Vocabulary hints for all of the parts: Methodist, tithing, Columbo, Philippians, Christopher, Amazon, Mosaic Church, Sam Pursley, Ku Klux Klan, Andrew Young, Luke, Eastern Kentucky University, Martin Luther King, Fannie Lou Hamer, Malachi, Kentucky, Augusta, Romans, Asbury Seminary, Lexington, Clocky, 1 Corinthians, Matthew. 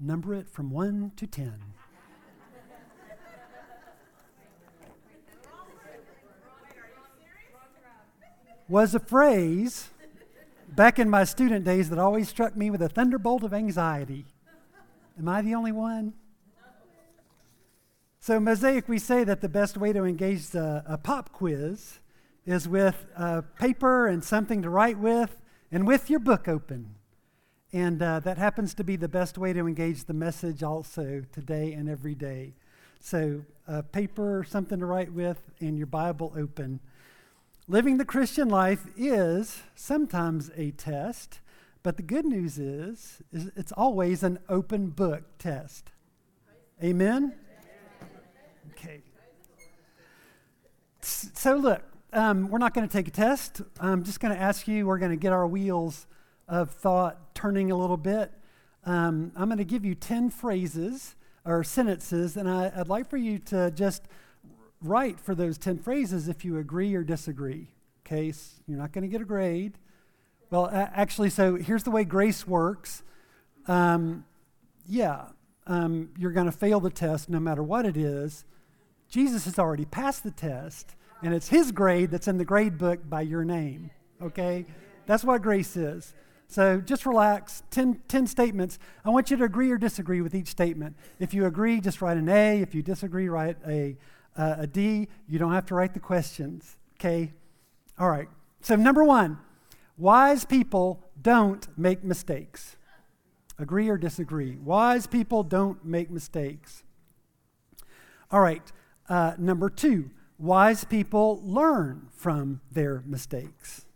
number it from 1 to 10. Was a phrase back in my student days that always struck me with a thunderbolt of anxiety. Am I the only one? So Mosaic, we say that the best way to engage a pop quiz is with paper and something to write with and with your book open. And that happens to be the best way to engage the message also today and every day. So paper, something to write with, and your Bible open. Living the Christian life is sometimes a test, but the good news is it's always an open book test. Amen? Okay. So look, we're not going to take a test. I'm just going to ask you, we're going to get our wheels of thought turning a little bit. I'm going to give you 10 phrases or sentences, and I'd like for you to just write for those 10 phrases if you agree or disagree. Okay, so you're not going to get a grade. Well, actually, so here's the way grace works. You're going to fail the test no matter what it is. Jesus has already passed the test, and it's his grade that's in the grade book by your name. Okay, that's what grace is. So just relax, 10 statements. I want you to agree or disagree with each statement. If you agree, just write an A. If you disagree, write a D. You don't have to write the questions, okay? All right, so number one, wise people don't make mistakes. Agree or disagree? Wise people don't make mistakes. All right, number two, wise people learn from their mistakes.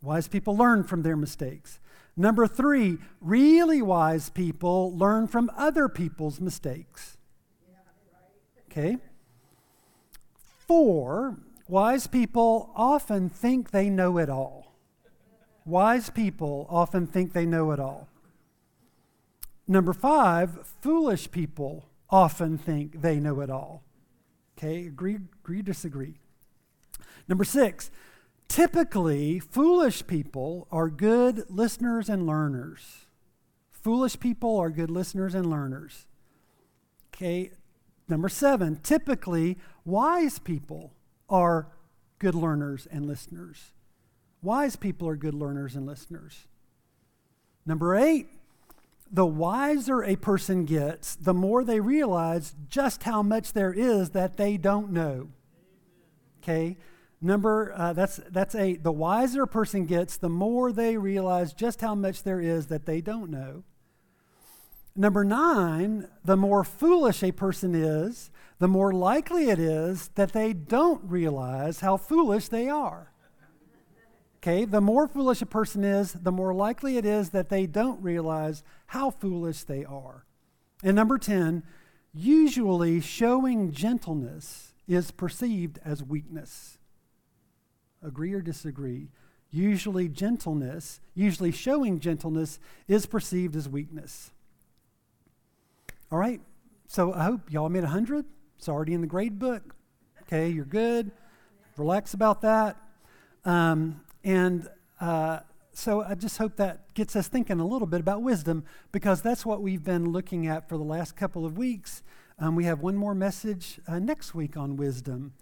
Wise people learn from their mistakes. Number three, really wise people learn from other people's mistakes. Okay? Four, wise people often think they know it all. Wise people often think they know it all. Number five, foolish people often think they know it all. Okay? Agree, disagree. Number six, typically, foolish people are good listeners and learners. Foolish people are good listeners and learners. Okay, number seven, typically, wise people are good learners and listeners. Wise people are good learners and listeners. Number eight, the wiser a person gets, the more they realize just how much there is that they don't know. Okay? That's eight. The wiser a person gets, the more they realize just how much there is that they don't know. Number nine, the more foolish a person is, the more likely it is that they don't realize how foolish they are. Okay, the more foolish a person is, the more likely it is that they don't realize how foolish they are. And number 10, usually showing gentleness is perceived as weakness. Agree or disagree? Usually showing gentleness is perceived as weakness. All right, so I hope y'all made 100. It's already in the grade book. Okay, you're good. Relax about that. So I just hope that gets us thinking a little bit about wisdom, because that's what we've been looking at for the last couple of weeks. We have one more message next week on wisdom.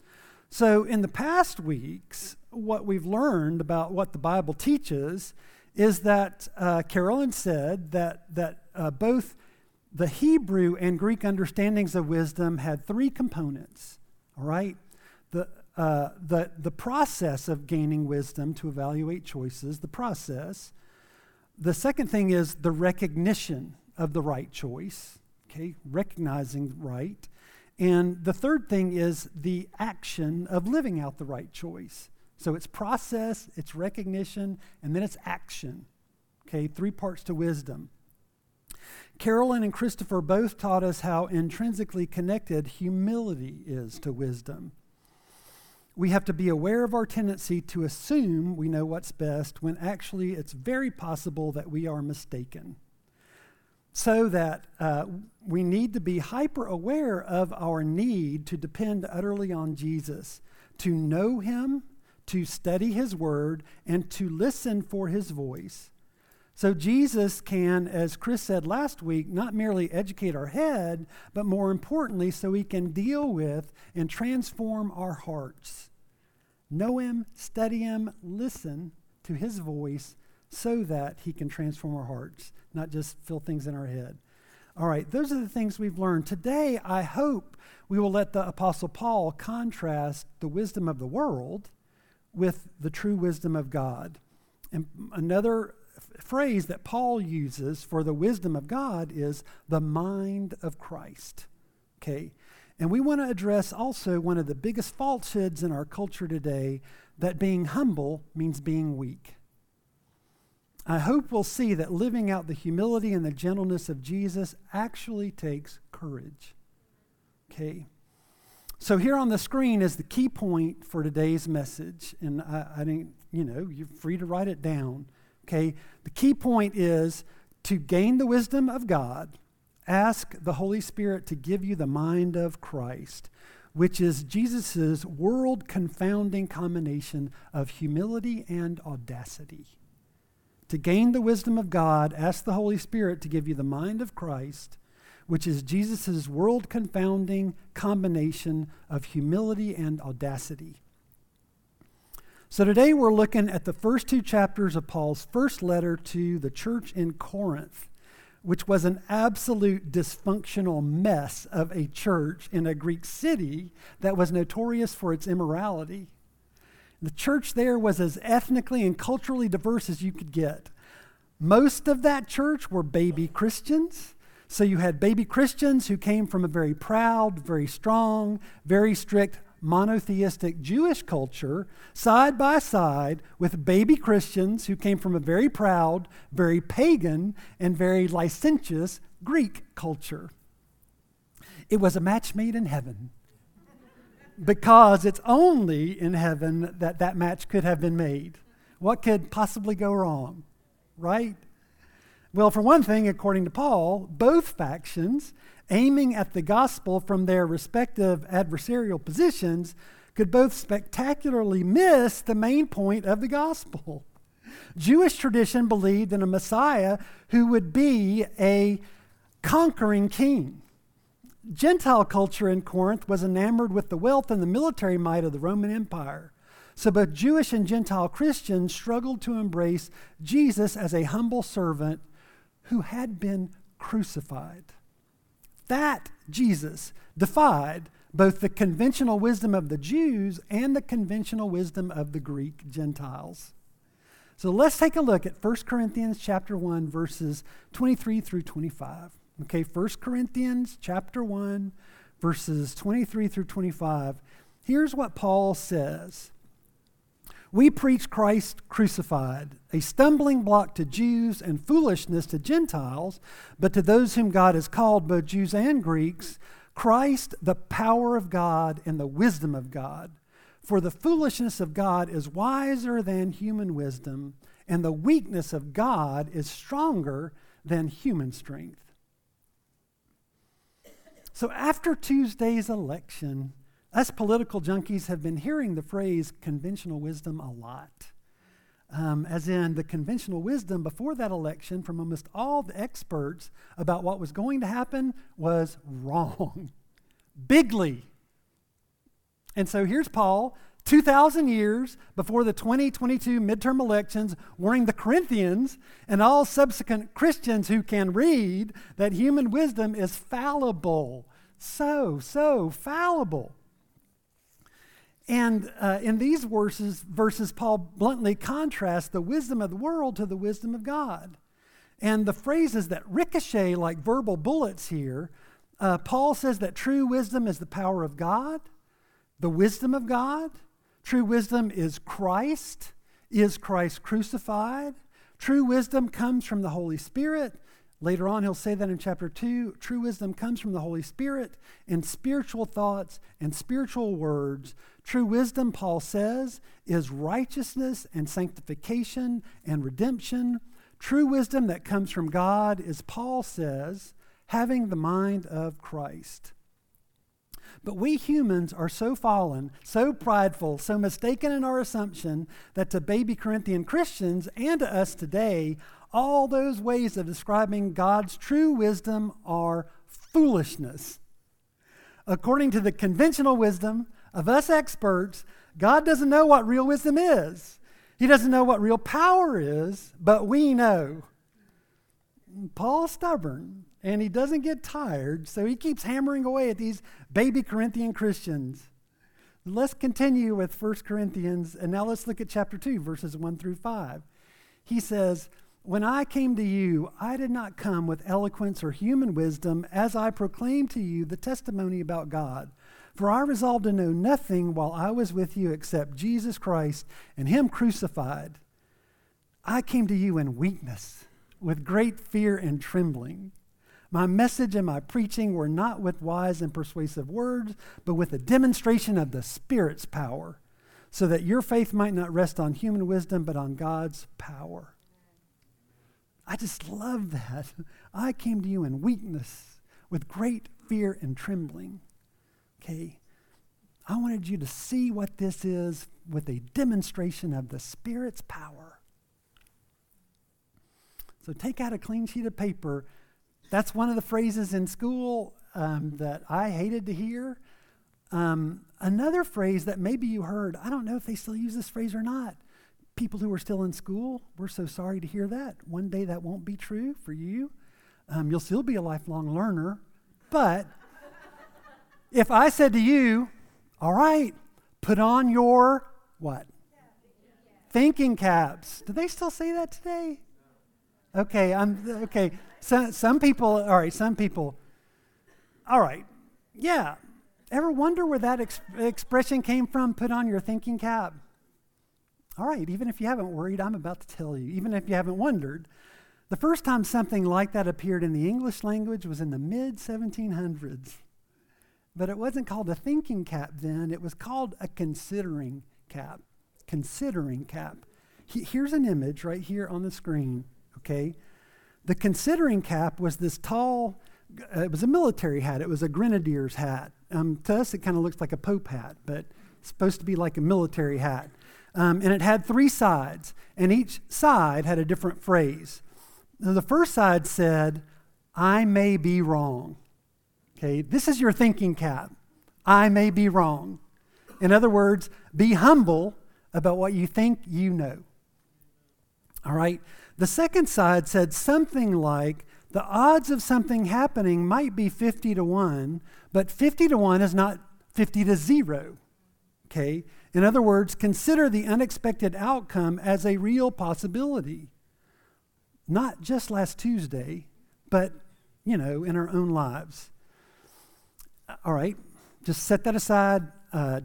So in the past weeks, what we've learned about what the Bible teaches is that Carolyn said that both the Hebrew and Greek understandings of wisdom had three components, all right? The process of gaining wisdom to evaluate choices, the process. The second thing is the recognition of the right choice, okay, recognizing right. And the third thing is the action of living out the right choice. So it's process, it's recognition, and then it's action. Okay, three parts to wisdom. Carolyn and Christopher both taught us how intrinsically connected humility is to wisdom. We have to be aware of our tendency to assume we know what's best when actually it's very possible that we are mistaken. So that we need to be hyper aware of our need to depend utterly on Jesus, to know him, to study his word, and to listen for his voice. So Jesus can, as Chris said last week, not merely educate our head, but more importantly, so he can deal with and transform our hearts. Know him, study him, listen to his voice so that he can transform our hearts, not just fill things in our head. All right, those are the things we've learned. Today, I hope we will let the Apostle Paul contrast the wisdom of the world with the true wisdom of God. And another phrase that Paul uses for the wisdom of God is the mind of Christ, okay? And we want to address also one of the biggest falsehoods in our culture today, that being humble means being weak. I hope we'll see that living out the humility and the gentleness of Jesus actually takes courage, okay? So here on the screen is the key point for today's message, and I didn't, you're free to write it down. Okay, the key point is to gain the wisdom of God, ask the Holy Spirit to give you the mind of Christ, which is Jesus' world-confounding combination of humility and audacity. To gain the wisdom of God, ask the Holy Spirit to give you the mind of Christ, which is Jesus' world-confounding combination of humility and audacity. So today we're looking at the first two chapters of Paul's first letter to the church in Corinth, which was an absolute dysfunctional mess of a church in a Greek city that was notorious for its immorality. The church there was as ethnically and culturally diverse as you could get. Most of that church were baby Christians. So you had baby Christians who came from a very proud, very strong, very strict monotheistic Jewish culture side by side with baby Christians who came from a very proud, very pagan, and very licentious Greek culture. It was a match made in heaven because it's only in heaven that that match could have been made. What could possibly go wrong, right? Well, for one thing, according to Paul, both factions aiming at the gospel from their respective adversarial positions, could both spectacularly miss the main point of the gospel. Jewish tradition believed in a Messiah who would be a conquering king. Gentile culture in Corinth was enamored with the wealth and the military might of the Roman Empire. So both Jewish and Gentile Christians struggled to embrace Jesus as a humble servant who had been crucified. That Jesus defied both the conventional wisdom of the Jews and the conventional wisdom of the Greek Gentiles. So let's take a look at 1 Corinthians chapter 1, verses 23 through 25. Okay, 1 Corinthians chapter 1, verses 23 through 25. Here's what Paul says. We preach Christ crucified, a stumbling block to Jews and foolishness to Gentiles, but to those whom God has called, both Jews and Greeks, Christ, the power of God and the wisdom of God. For the foolishness of God is wiser than human wisdom, and the weakness of God is stronger than human strength. So after Tuesday's election, us political junkies have been hearing the phrase conventional wisdom a lot, as in the conventional wisdom before that election from almost all the experts about what was going to happen was wrong, bigly. And so here's Paul, 2,000 years before the 2022 midterm elections, warning the Corinthians and all subsequent Christians who can read that human wisdom is fallible, so fallible. And in these verses, Paul bluntly contrasts the wisdom of the world to the wisdom of God. And the phrases that ricochet like verbal bullets here, Paul says that true wisdom is the power of God, the wisdom of God. True wisdom is Christ crucified. True wisdom comes from the Holy Spirit. Later on, he'll say that in chapter 2, true wisdom comes from the Holy Spirit and spiritual thoughts and spiritual words. True wisdom, Paul says, is righteousness and sanctification and redemption. True wisdom that comes from God is, Paul says, having the mind of Christ. But we humans are so fallen, so prideful, so mistaken in our assumption that to baby Corinthian Christians and to us today, all those ways of describing God's true wisdom are foolishness. According to the conventional wisdom of us experts, God doesn't know what real wisdom is. He doesn't know what real power is, but we know. Paul's stubborn, and he doesn't get tired, so he keeps hammering away at these baby Corinthian Christians. Let's continue with 1 Corinthians, and now let's look at chapter 2, verses 1 through 5. He says, "When I came to you, I did not come with eloquence or human wisdom, as I proclaimed to you the testimony about God. For I resolved to know nothing while I was with you except Jesus Christ and him crucified. I came to you in weakness, with great fear and trembling. My message and my preaching were not with wise and persuasive words, but with a demonstration of the Spirit's power, so that your faith might not rest on human wisdom, but on God's power." I just love that. I came to you in weakness, with great fear and trembling. Okay, I wanted you to see what this is with a demonstration of the Spirit's power. So take out a clean sheet of paper. That's one of the phrases in school that I hated to hear. Another phrase that maybe you heard, I don't know if they still use this phrase or not. People who are still in school, we're so sorry to hear that. One day that won't be true for you. You'll still be a lifelong learner. But if I said to you, all right, put on your what? Thinking caps. Do they still say that today? Okay, okay. So, some people, all right. Yeah. Ever wonder where that expression came from? Put on your thinking cap. All right, even if you haven't worried, I'm about to tell you, even if you haven't wondered. The first time something like that appeared in the English language was in the mid-1700s. But it wasn't called a thinking cap then. It was called a considering cap. Considering cap. Here's an image right here on the screen, okay? The considering cap was this tall, it was a military hat. It was a grenadier's hat. To us, it kind of looks like a pope hat, but it's supposed to be like a military hat. And it had three sides, and each side had a different phrase. Now, the first side said, I may be wrong. Okay, this is your thinking cap. I may be wrong. In other words, be humble about what you think you know. All right, the second side said something like, the odds of something happening might be 50 to 1, but 50 to 1 is not 50 to 0. Okay, in other words, consider the unexpected outcome as a real possibility. Not just last Tuesday, but, you know, in our own lives. All right, just set that aside.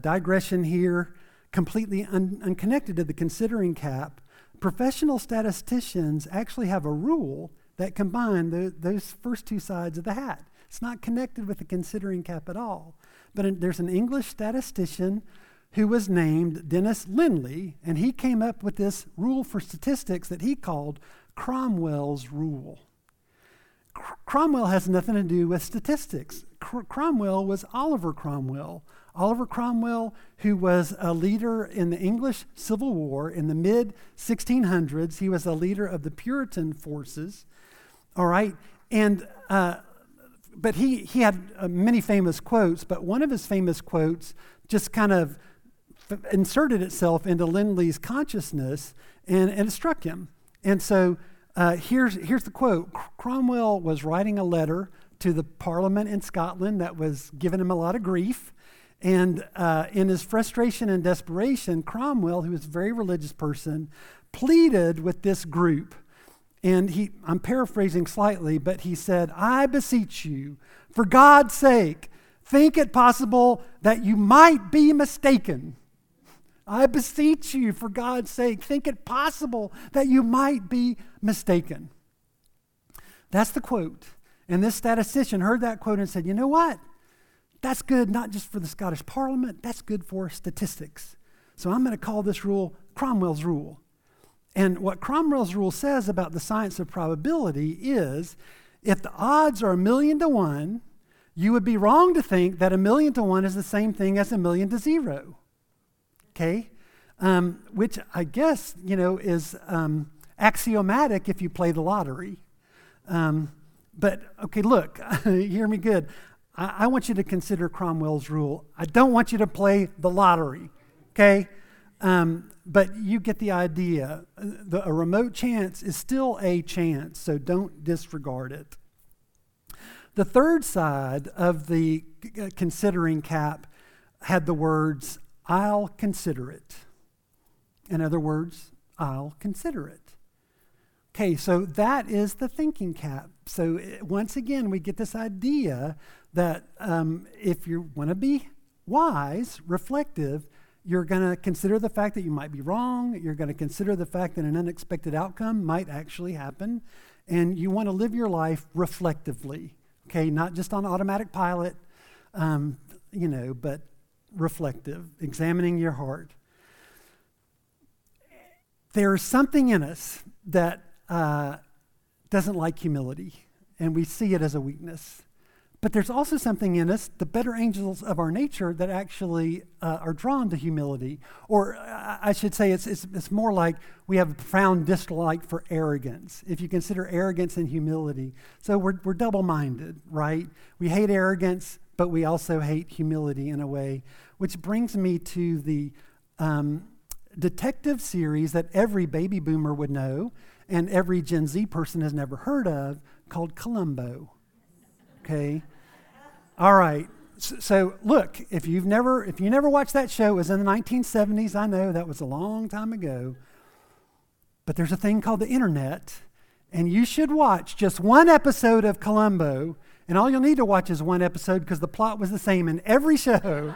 Digression here, completely unconnected to the considering cap. Professional statisticians actually have a rule that combine those first two sides of the hat. It's not connected with the considering cap at all. But there's an English statistician who was named Dennis Lindley, and he came up with this rule for statistics that he called Cromwell's rule. Cromwell has nothing to do with statistics. Cromwell was Oliver Cromwell. Oliver Cromwell, who was a leader in the English Civil War in the mid-1600s. He was a leader of the Puritan forces, all right? And but he had many famous quotes, but one of his famous quotes just kind of inserted itself into Lindley's consciousness, and it struck him. And so here's the quote. Cromwell was writing a letter to the Parliament in Scotland that was giving him a lot of grief. And in his frustration and desperation, Cromwell, who was a very religious person, pleaded with this group. And I'm paraphrasing slightly, but he said, I beseech you, for God's sake, think it possible that you might be mistaken. I beseech you, for God's sake, think it possible that you might be mistaken. That's the quote. And this statistician heard that quote and said, you know what? That's good not just for the Scottish Parliament, that's good for statistics. So I'm going to call this rule Cromwell's rule. And what Cromwell's rule says about the science of probability is if the odds are 1,000,000 to 1, you would be wrong to think that 1,000,000 to 1 is the same thing as 1,000,000 to 0. Okay? Which I guess, you know, is axiomatic if you play the lottery. But, okay, look, hear me good. I want you to consider Cromwell's rule. I don't want you to play the lottery, okay? But you get the idea. A remote chance is still a chance, so don't disregard it. The third side of the considering cap had the words, I'll consider it. In other words, I'll consider it. Okay, so that is the thinking cap. So once again, we get this idea that if you want to be wise, reflective, you're going to consider the fact that you might be wrong. You're going to consider the fact that an unexpected outcome might actually happen. And you want to live your life reflectively, okay? Not just on automatic pilot, you know, but reflective, examining your heart. There's something in us that doesn't like humility, and we see it as a weakness. But there's also something in us, the better angels of our nature, that actually are drawn to humility. Or I should say it's more like we have a profound dislike for arrogance, if you consider arrogance and humility. So we're double-minded, right? We hate arrogance, but we also hate humility in a way, which brings me to the detective series that every baby boomer would know and every Gen Z person has never heard of called Columbo, okay? All right, so look, if you never watched that show, it was in the 1970s, I know that was a long time ago, but there's a thing called the internet, and you should watch just one episode of Columbo, and all you'll need to watch is one episode because the plot was the same in every show.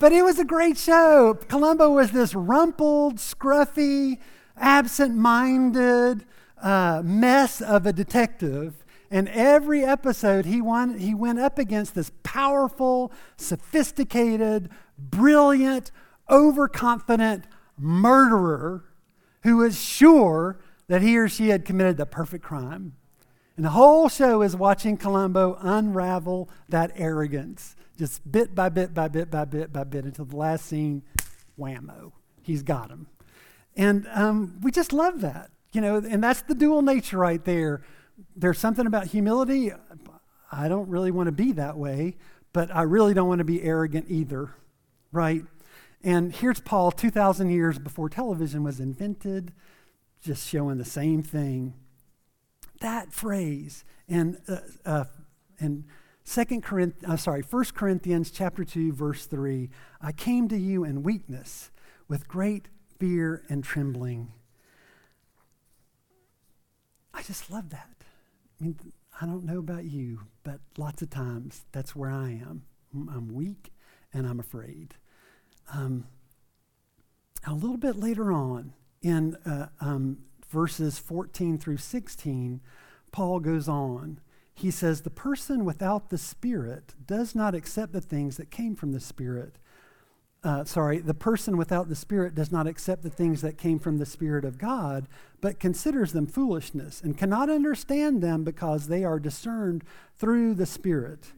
But it was a great show. Columbo was this rumpled, scruffy, absent-minded mess of a detective. And every episode he went up against this powerful, sophisticated, brilliant, overconfident murderer who was sure that he or she had committed the perfect crime. And the whole show is watching Columbo unravel that arrogance, just bit by bit by bit by bit by bit until the last scene, whammo, he's got him. And we just love that, you know, and that's the dual nature right there. There's something about humility. I don't really want to be that way, but I really don't want to be arrogant either, right? And here's Paul 2,000 years before television was invented, just showing the same thing. That phrase in 1 Corinthians chapter 2, verse 3, I came to you in weakness with great fear and trembling. I just love that. I mean, I don't know about you, but lots of times that's where I am. I'm weak and I'm afraid. A little bit later on in verses 14 through 16, Paul goes on. He says, the person without the Spirit does not accept the things that came from the Spirit. The person without the Spirit does not accept the things that came from the Spirit of God, but considers them foolishness and cannot understand them because they are discerned through the Spirit.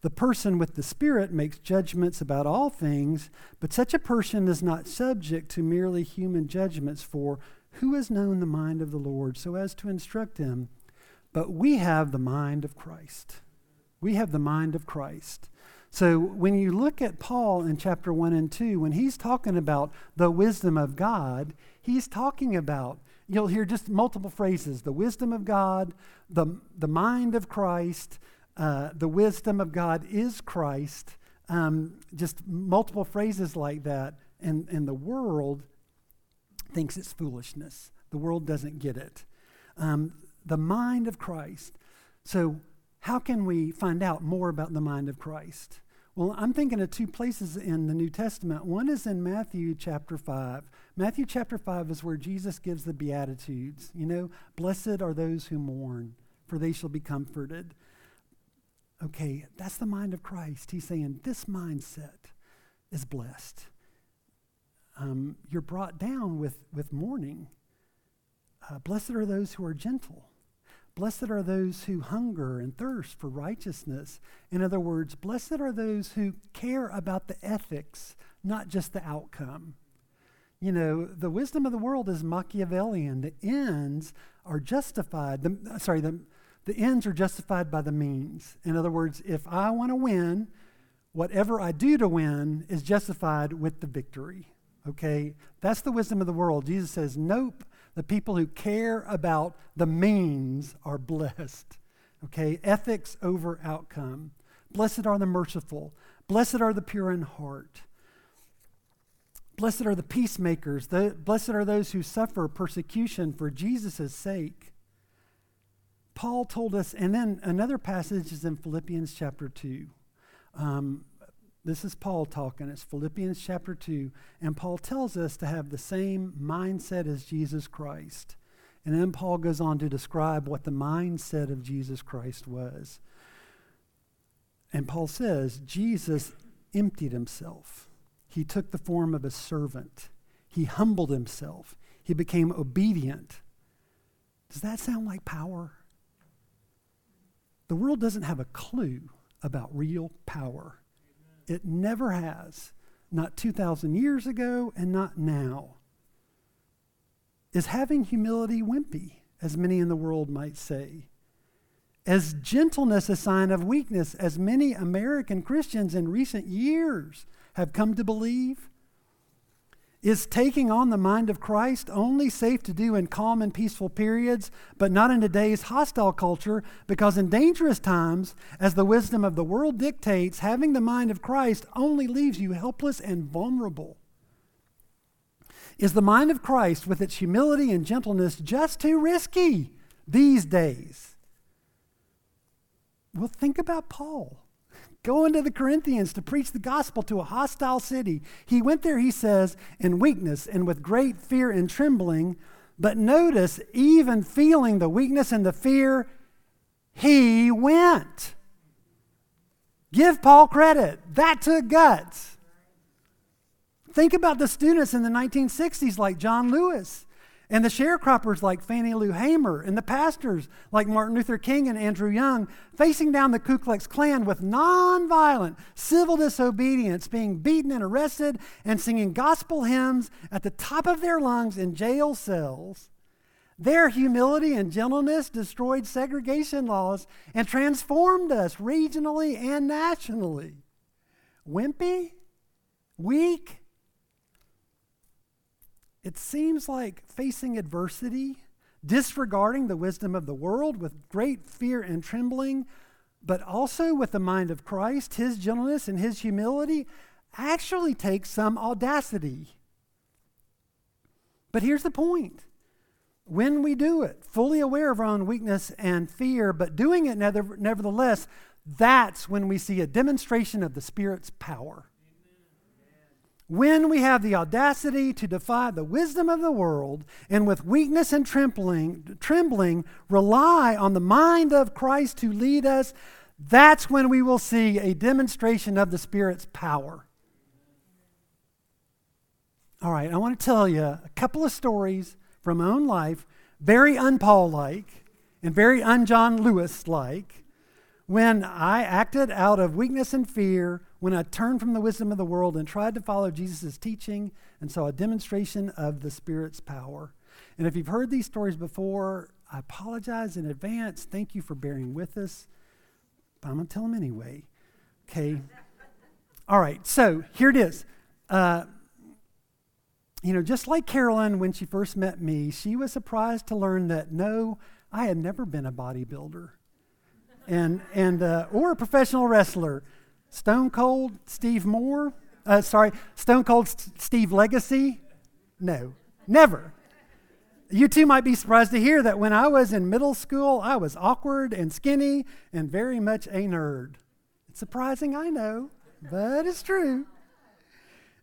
The person with the Spirit makes judgments about all things, but such a person is not subject to merely human judgments, for who has known the mind of the Lord so as to instruct him? But we have the mind of Christ. We have the mind of Christ. So when you look at Paul in chapter 1 and 2, when he's talking about the wisdom of God, he's talking about, you'll hear just multiple phrases, the wisdom of God, the mind of Christ, the wisdom of God is Christ, just multiple phrases like that, and the world thinks it's foolishness. The world doesn't get it. The mind of Christ. So how can we find out more about the mind of Christ? Well, I'm thinking of two places in the New Testament. One is in Matthew chapter 5. Matthew chapter 5 is where Jesus gives the Beatitudes. You know, blessed are those who mourn, for they shall be comforted. Okay, that's the mind of Christ. He's saying this mindset is blessed. You're brought down with mourning. Blessed are those who are gentle. Blessed are those who hunger and thirst for righteousness. In other words, blessed are those who care about the ethics, not just the outcome. You know, the wisdom of the world is Machiavellian. The ends are justified. The ends are justified by the means. In other words, if I want to win, whatever I do to win is justified with the victory. Okay? That's the wisdom of the world. Jesus says, nope. The people who care about the means are blessed. Okay? Ethics over outcome. Blessed are the merciful. Blessed are the pure in heart. Blessed are the peacemakers. Blessed are those who suffer persecution for Jesus' sake. Paul told us, and then another passage is in Philippians chapter 2. This is Paul talking. It's Philippians chapter 2. And Paul tells us to have the same mindset as Jesus Christ. And then Paul goes on to describe what the mindset of Jesus Christ was. And Paul says, Jesus emptied himself. He took the form of a servant. He humbled himself. He became obedient. Does that sound like power? The world doesn't have a clue about real power. It never has, not 2,000 years ago and not now. Is having humility wimpy, as many in the world might say? Is gentleness a sign of weakness, as many American Christians in recent years have come to believe? Is taking on the mind of Christ only safe to do in calm and peaceful periods, but not in today's hostile culture? Because in dangerous times, as the wisdom of the world dictates, having the mind of Christ only leaves you helpless and vulnerable. Is the mind of Christ, with its humility and gentleness, just too risky these days? Well, think about Paul. Going to the Corinthians to preach the gospel to a hostile city. He went there, he says, in weakness and with great fear and trembling. But notice, even feeling the weakness and the fear, he went. Give Paul credit. That took guts. Think about the students in the 1960s like John Lewis, and the sharecroppers like Fannie Lou Hamer, and the pastors like Martin Luther King and Andrew Young, facing down the Ku Klux Klan with nonviolent civil disobedience, being beaten and arrested, and singing gospel hymns at the top of their lungs in jail cells. Their humility and gentleness destroyed segregation laws and transformed us regionally and nationally. Wimpy? Weak? It seems like facing adversity, disregarding the wisdom of the world with great fear and trembling, but also with the mind of Christ, his gentleness and his humility, actually takes some audacity. But here's the point. When we do it, fully aware of our own weakness and fear, but doing it nevertheless, that's when we see a demonstration of the Spirit's power. When we have the audacity to defy the wisdom of the world and with weakness and trembling, rely on the mind of Christ to lead us, that's when we will see a demonstration of the Spirit's power. All right, I want to tell you a couple of stories from my own life, very un-Paul-like and very un-John Lewis-like, when I acted out of weakness and fear, when I turned from the wisdom of the world and tried to follow Jesus' teaching and saw a demonstration of the Spirit's power. And if you've heard these stories before, I apologize in advance. Thank you for bearing with us. But I'm going to tell them anyway. Okay. All right. So here it is. Just like Carolyn, when she first met me, she was surprised to learn that, no, I had never been a bodybuilder or a professional wrestler. Stone Cold Steve Legacy? No, never. You too might be surprised to hear that when I was in middle school, I was awkward and skinny and very much a nerd. It's surprising, I know, but it's true.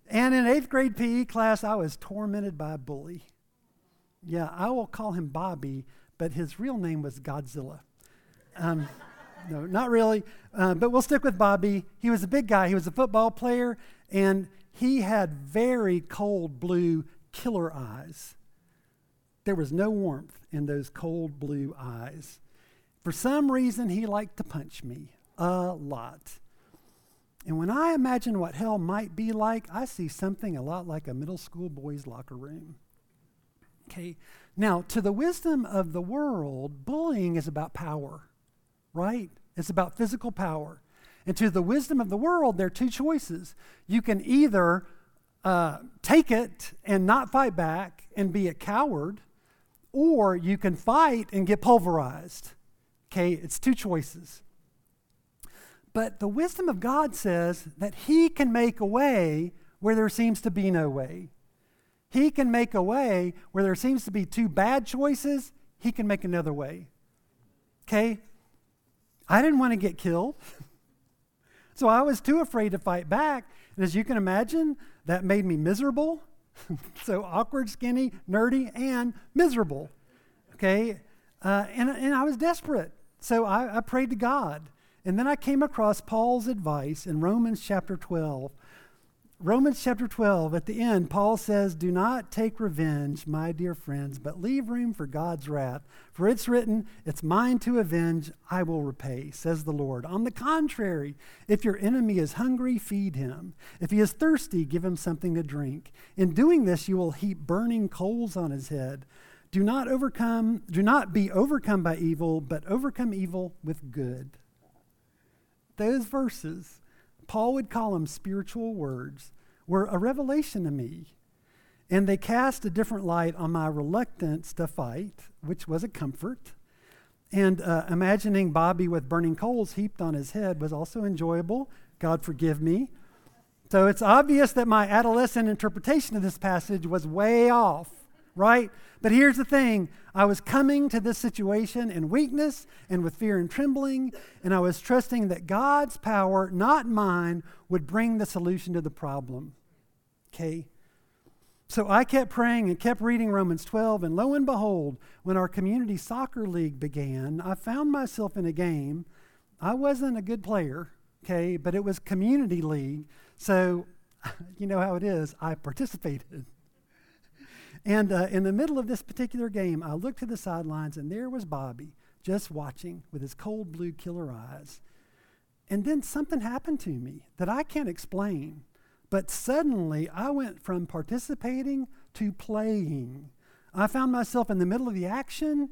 And in 8th grade PE class, I was tormented by a bully. Yeah, I will call him Bobby, but his real name was Godzilla. No, not really, but we'll stick with Bobby. He was a big guy. He was a football player, and he had very cold blue killer eyes. There was no warmth in those cold blue eyes. For some reason, he liked to punch me a lot. And when I imagine what hell might be like, I see something a lot like a middle school boys' locker room. Okay, now to the wisdom of the world, bullying is about power, right? It's about physical power. And to the wisdom of the world, there are two choices. You can either take it and not fight back and be a coward, or you can fight and get pulverized. Okay, it's two choices. But the wisdom of God says that He can make a way where there seems to be no way. He can make a way where there seems to be two bad choices. He can make another way. Okay? I didn't want to get killed, so I was too afraid to fight back. And as you can imagine, that made me miserable. So awkward, skinny, nerdy, and miserable. Okay? And I was desperate, so I prayed to God. And then I came across Paul's advice in Romans chapter 12. Romans chapter 12, at the end, Paul says, "Do not take revenge, my dear friends, but leave room for God's wrath. For it's written, 'It's mine to avenge, I will repay,' says the Lord. On the contrary, if your enemy is hungry, feed him. If he is thirsty, give him something to drink. In doing this, you will heap burning coals on his head. Do not be overcome by evil, but overcome evil with good." Those verses, Paul would call them spiritual words, were a revelation to me. And they cast a different light on my reluctance to fight, which was a comfort. And imagining Bobby with burning coals heaped on his head was also enjoyable. God forgive me. So it's obvious that my adolescent interpretation of this passage was way off. Right? But here's the thing. I was coming to this situation in weakness and with fear and trembling, and I was trusting that God's power, not mine, would bring the solution to the problem. Okay? So I kept praying and kept reading Romans 12, and lo and behold, when our community soccer league began, I found myself in a game. I wasn't a good player, okay, but it was community league, so you know how it is. I participated. And in the middle of this particular game, I looked to the sidelines, and there was Bobby, just watching with his cold blue killer eyes. And then something happened to me that I can't explain. But suddenly, I went from participating to playing. I found myself in the middle of the action.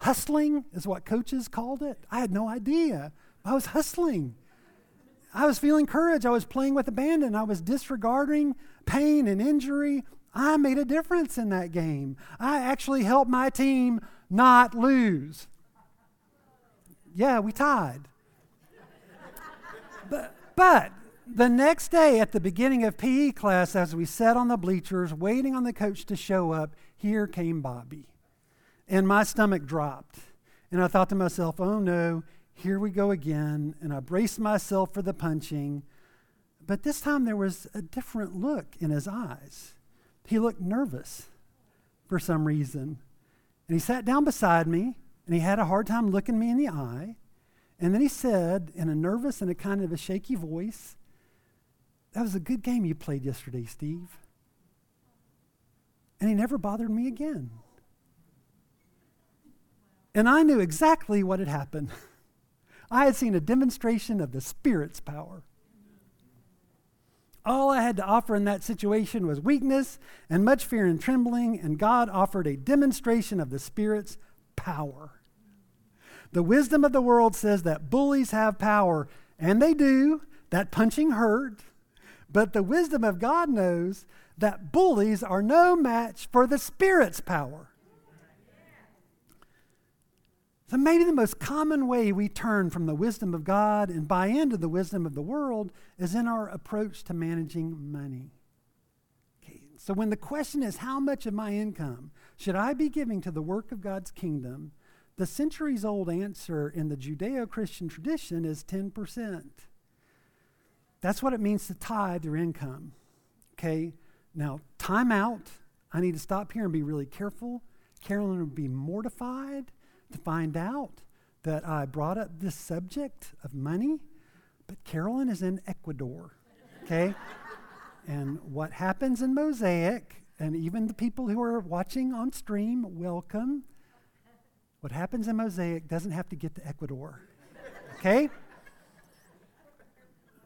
Hustling is what coaches called it. I had no idea. I was hustling. I was feeling courage. I was playing with abandon. I was disregarding pain and injury. I made a difference in that game. I actually helped my team not lose. Yeah, we tied. But the next day at the beginning of PE class, as we sat on the bleachers waiting on the coach to show up, here came Bobby. And my stomach dropped. And I thought to myself, oh no, here we go again. And I braced myself for the punching. But this time there was a different look in his eyes. He looked nervous for some reason. And he sat down beside me, and he had a hard time looking me in the eye. And then he said, in a nervous and a kind of a shaky voice, "That was a good game you played yesterday, Steve." And he never bothered me again. And I knew exactly what had happened. I had seen a demonstration of the Spirit's power. All I had to offer in that situation was weakness and much fear and trembling, and God offered a demonstration of the Spirit's power. The wisdom of the world says that bullies have power, and they do. That punching hurt. But the wisdom of God knows that bullies are no match for the Spirit's power. So maybe the most common way we turn from the wisdom of God and buy into the wisdom of the world is in our approach to managing money. Okay, so when the question is, how much of my income should I be giving to the work of God's kingdom, the centuries-old answer in the Judeo-Christian tradition is 10%. That's what it means to tithe your income, okay? Now, time out. I need to stop here and be really careful. Carolyn would be mortified to find out that I brought up this subject of money, but Carolyn is in Ecuador, okay? And what happens in Mosaic, and even the people who are watching on stream, welcome. What happens in Mosaic doesn't have to get to Ecuador, okay?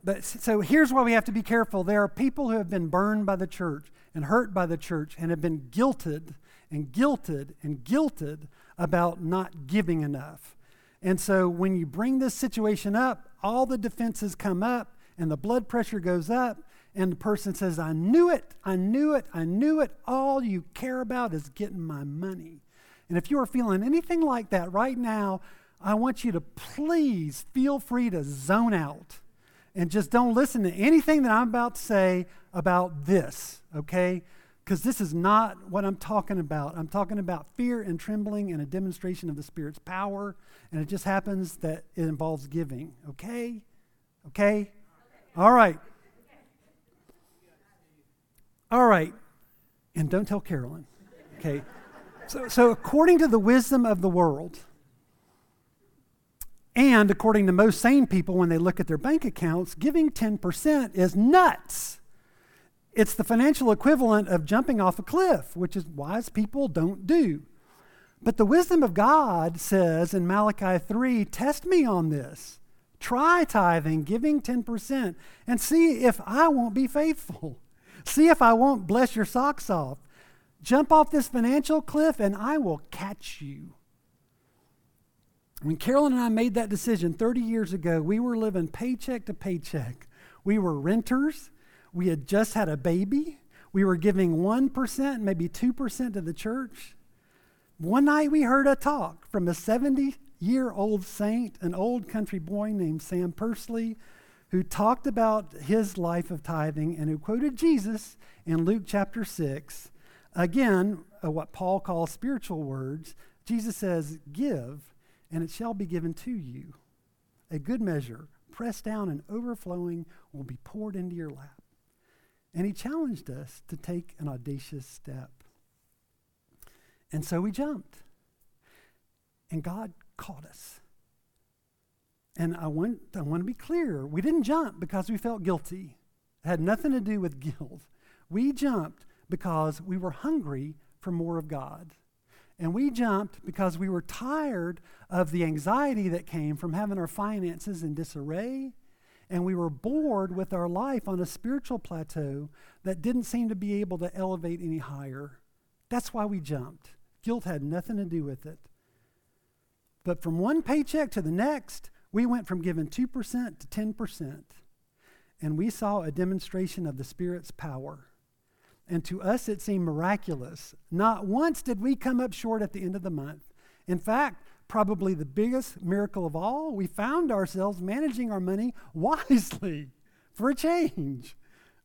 But so here's why we have to be careful. There are people who have been burned by the church and hurt by the church and have been guilted about not giving enough. And so when you bring this situation up, all the defenses come up and the blood pressure goes up and the person says, I knew it. All you care about is getting my money. And if you are feeling anything like that right now, I want you to please feel free to zone out. And just don't listen to anything that I'm about to say about this, okay? Because this is not what I'm talking about. I'm talking about fear and trembling and a demonstration of the Spirit's power. And it just happens that it involves giving, okay? Okay? All right. All right. And don't tell Carolyn, okay? So according to the wisdom of the world, and according to most sane people, when they look at their bank accounts, giving 10% is nuts. It's the financial equivalent of jumping off a cliff, which is wise people don't do. But the wisdom of God says in Malachi 3, test me on this. Try tithing, giving 10%, and see if I won't be faithful. See if I won't bless your socks off. Jump off this financial cliff and I will catch you. When Carolyn and I made that decision 30 years ago, we were living paycheck to paycheck. We were renters. We had just had a baby. We were giving 1%, maybe 2% to the church. One night we heard a talk from a 70-year-old saint, an old country boy named Sam Pursley, who talked about his life of tithing and who quoted Jesus in Luke chapter 6. Again, what Paul calls spiritual words. Jesus says, give, and it shall be given to you. A good measure, pressed down and overflowing, will be poured into your lap. And he challenged us to take an audacious step. And so we jumped. And God caught us. And I want to be clear. We didn't jump because we felt guilty. It had nothing to do with guilt. We jumped because we were hungry for more of God. And we jumped because we were tired of the anxiety that came from having our finances in disarray, and we were bored with our life on a spiritual plateau that didn't seem to be able to elevate any higher. That's why we jumped. Guilt had nothing to do with it. But from one paycheck to the next, we went from giving 2% to 10%, and we saw a demonstration of the Spirit's power. And to us, it seemed miraculous. Not once did we come up short at the end of the month. In fact, probably the biggest miracle of all, we found ourselves managing our money wisely for a change,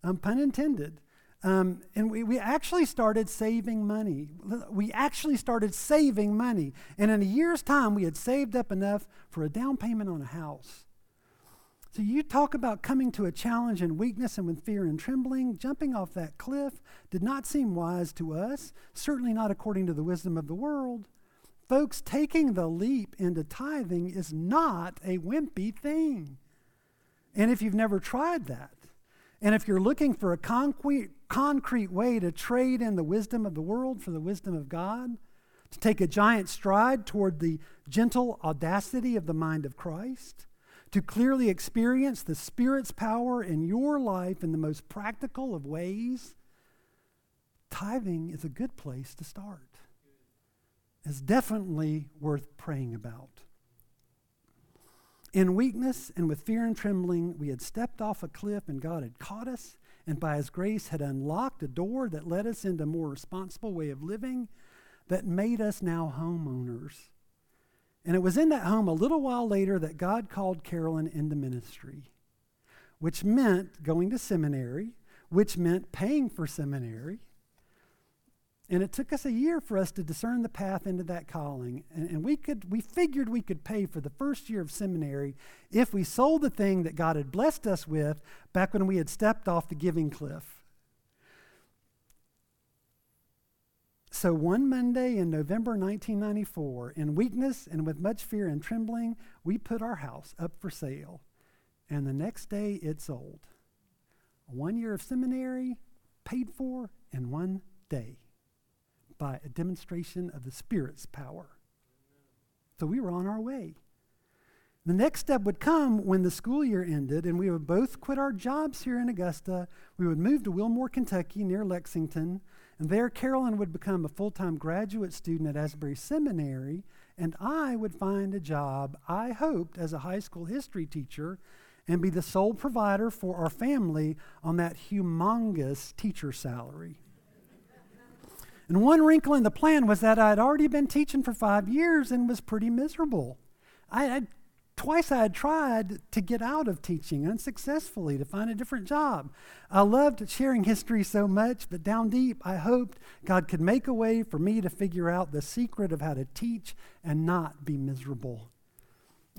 pun intended. And we actually started saving money. And in a year's time, we had saved up enough for a down payment on a house. So you talk about coming to a challenge in weakness and with fear and trembling. Jumping off that cliff did not seem wise to us, certainly not according to the wisdom of the world. Folks, taking the leap into tithing is not a wimpy thing. And if you've never tried that, and if you're looking for a concrete way to trade in the wisdom of the world for the wisdom of God, to take a giant stride toward the gentle audacity of the mind of Christ, to clearly experience the Spirit's power in your life in the most practical of ways, tithing is a good place to start. It's definitely worth praying about. In weakness and with fear and trembling, we had stepped off a cliff and God had caught us and by His grace had unlocked a door that led us into a more responsible way of living that made us now homeowners. And it was in that home a little while later that God called Carolyn into ministry, which meant going to seminary, which meant paying for seminary, And it took us a year for us to discern the path into that calling. And we figured we could pay for the first year of seminary if we sold the thing that God had blessed us with back when we had stepped off the giving cliff. So one Monday in November 1994, in weakness and with much fear and trembling, we put our house up for sale. And the next day it sold. 1 year of seminary paid for in 1 day. By a demonstration of the Spirit's power. So we were on our way. The next step would come when the school year ended and we would both quit our jobs here in Augusta. We would move to Wilmore, Kentucky, near Lexington, and there Carolyn would become a full-time graduate student at Asbury Seminary, and I would find a job, I hoped, as a high school history teacher and be the sole provider for our family on that humongous teacher salary. And one wrinkle in the plan was that I had already been teaching for 5 years and was pretty miserable. I had tried to get out of teaching unsuccessfully to find a different job. I loved sharing history so much, but down deep I hoped God could make a way for me to figure out the secret of how to teach and not be miserable.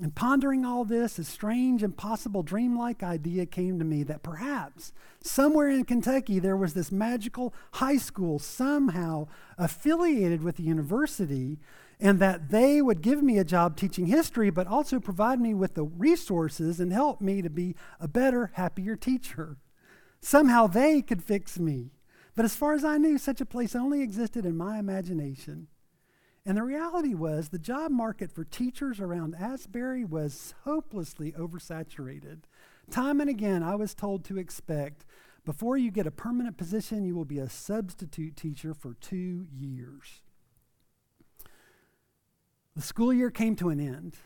And pondering all this, a strange, impossible, dreamlike idea came to me that perhaps somewhere in Kentucky there was this magical high school somehow affiliated with the university, and that they would give me a job teaching history, but also provide me with the resources and help me to be a better, happier teacher. Somehow they could fix me. But as far as I knew, such a place only existed in my imagination. And the reality was the job market for teachers around Asbury was hopelessly oversaturated. Time and again, I was told to expect, before you get a permanent position, you will be a substitute teacher for 2 years. The school year came to an end,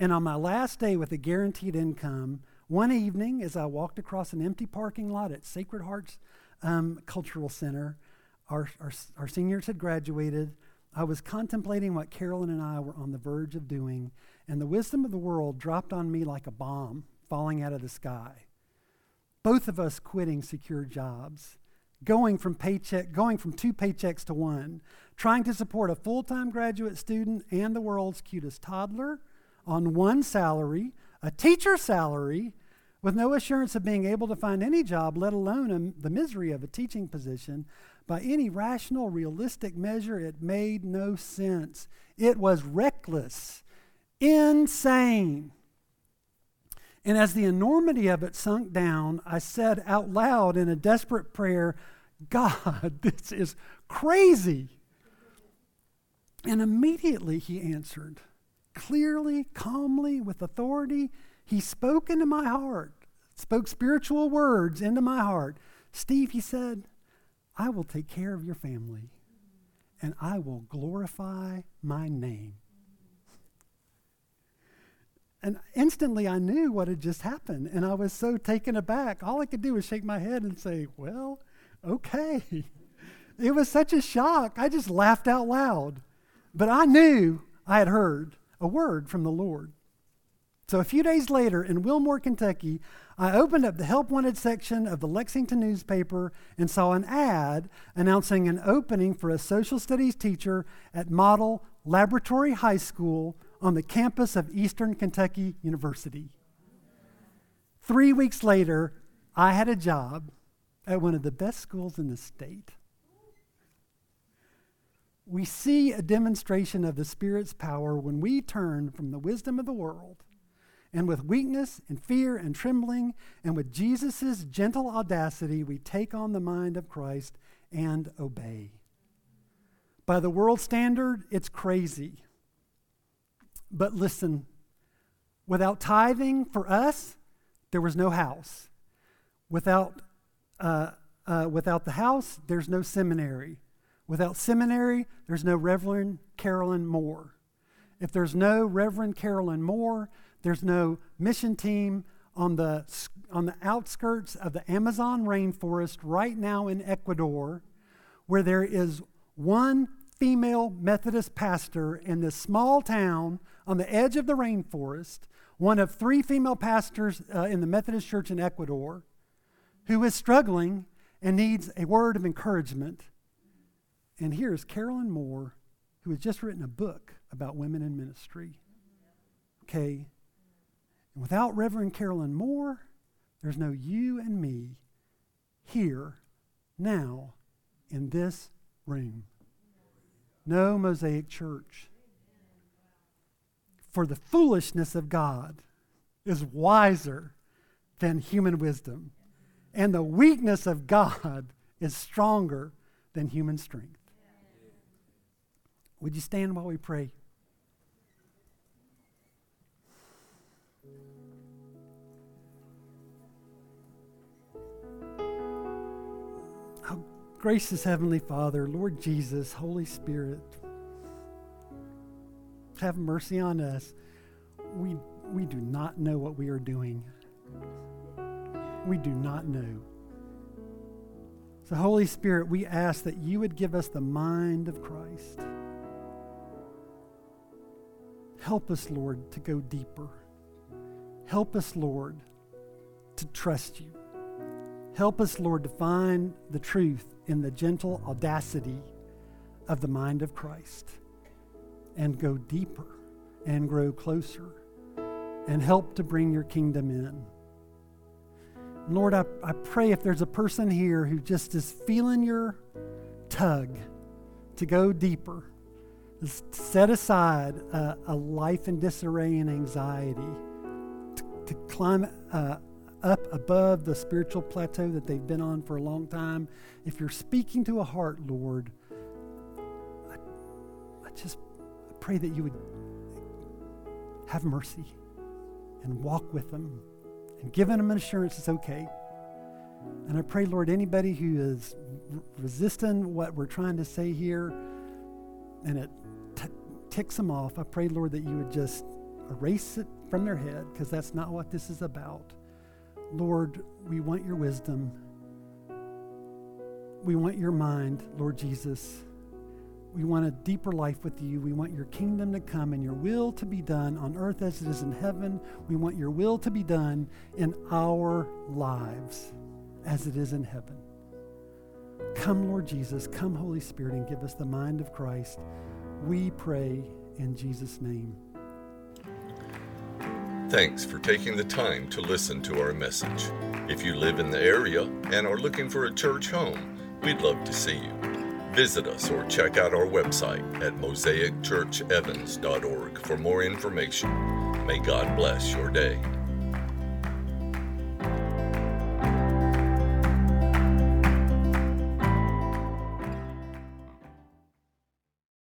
and on my last day with a guaranteed income, one evening as I walked across an empty parking lot at Sacred Hearts Cultural Center, our seniors had graduated. I was contemplating what Carolyn and I were on the verge of doing, and the wisdom of the world dropped on me like a bomb falling out of the sky. Both of us quitting secure jobs, going from two paychecks to one, trying to support a full-time graduate student and the world's cutest toddler on one salary, a teacher salary, with no assurance of being able to find any job, let alone the misery of a teaching position. By any rational, realistic measure, it made no sense. It was reckless, insane. And as the enormity of it sunk down, I said out loud in a desperate prayer, "God, this is crazy." And immediately he answered, clearly, calmly, with authority. He spoke into my heart, spoke spiritual words into my heart. "Steve," he said, "I will take care of your family, and I will glorify my name." And instantly I knew what had just happened, and I was so taken aback. All I could do was shake my head and say, "Well, okay." It was such a shock. I just laughed out loud. But I knew I had heard a word from the Lord. So a few days later in Wilmore, Kentucky, I opened up the Help Wanted section of the Lexington newspaper and saw an ad announcing an opening for a social studies teacher at Model Laboratory High School on the campus of Eastern Kentucky University. 3 weeks later, I had a job at one of the best schools in the state. We see a demonstration of the Spirit's power when we turn from the wisdom of the world and with weakness and fear and trembling, and with Jesus' gentle audacity, we take on the mind of Christ and obey. By the world standard, it's crazy. But listen, without tithing for us, there was no house. Without the house, there's no seminary. Without seminary, there's no Reverend Carolyn Moore. If there's no Reverend Carolyn Moore, there's no mission team on the outskirts of the Amazon rainforest right now in Ecuador, where there is one female Methodist pastor in this small town on the edge of the rainforest, one of three female pastors in the Methodist Church in Ecuador, who is struggling and needs a word of encouragement. And here's Carolyn Moore, who has just written a book about women in ministry. Okay? And without Reverend Carolyn Moore, there's no you and me here, now, in this room. No Mosaic Church. For the foolishness of God is wiser than human wisdom, and the weakness of God is stronger than human strength. Would you stand while we pray? Oh, gracious Heavenly Father, Lord Jesus, Holy Spirit, have mercy on us. We do not know what we are doing. We do not know. So, Holy Spirit, we ask that you would give us the mind of Christ. Help us, Lord, to go deeper. Help us, Lord, to trust you. Help us, Lord, to find the truth in the gentle audacity of the mind of Christ and go deeper and grow closer and help to bring your kingdom in. Lord, I pray if there's a person here who just is feeling your tug to go deeper, set aside a life in disarray and anxiety to climb up above the spiritual plateau that they've been on for a long time. If you're speaking to a heart, Lord, I just pray that you would have mercy and walk with them and give them an assurance it's okay. And I pray, Lord, anybody who is resisting what we're trying to say here and it ticks them off, I pray, Lord, that you would just erase it from their head, because that's not what this is about. Lord, we want your wisdom. We want your mind, Lord Jesus. We want a deeper life with you. We want your kingdom to come and your will to be done on earth as it is in heaven. We want your will to be done in our lives as it is in heaven. Come, Lord Jesus. Come, Holy Spirit, and give us the mind of Christ. We pray in Jesus' name. Thanks for taking the time to listen to our message. If you live in the area and are looking for a church home, we'd love to see you. Visit us or check out our website at mosaicchurchevans.org for more information. May God bless your day.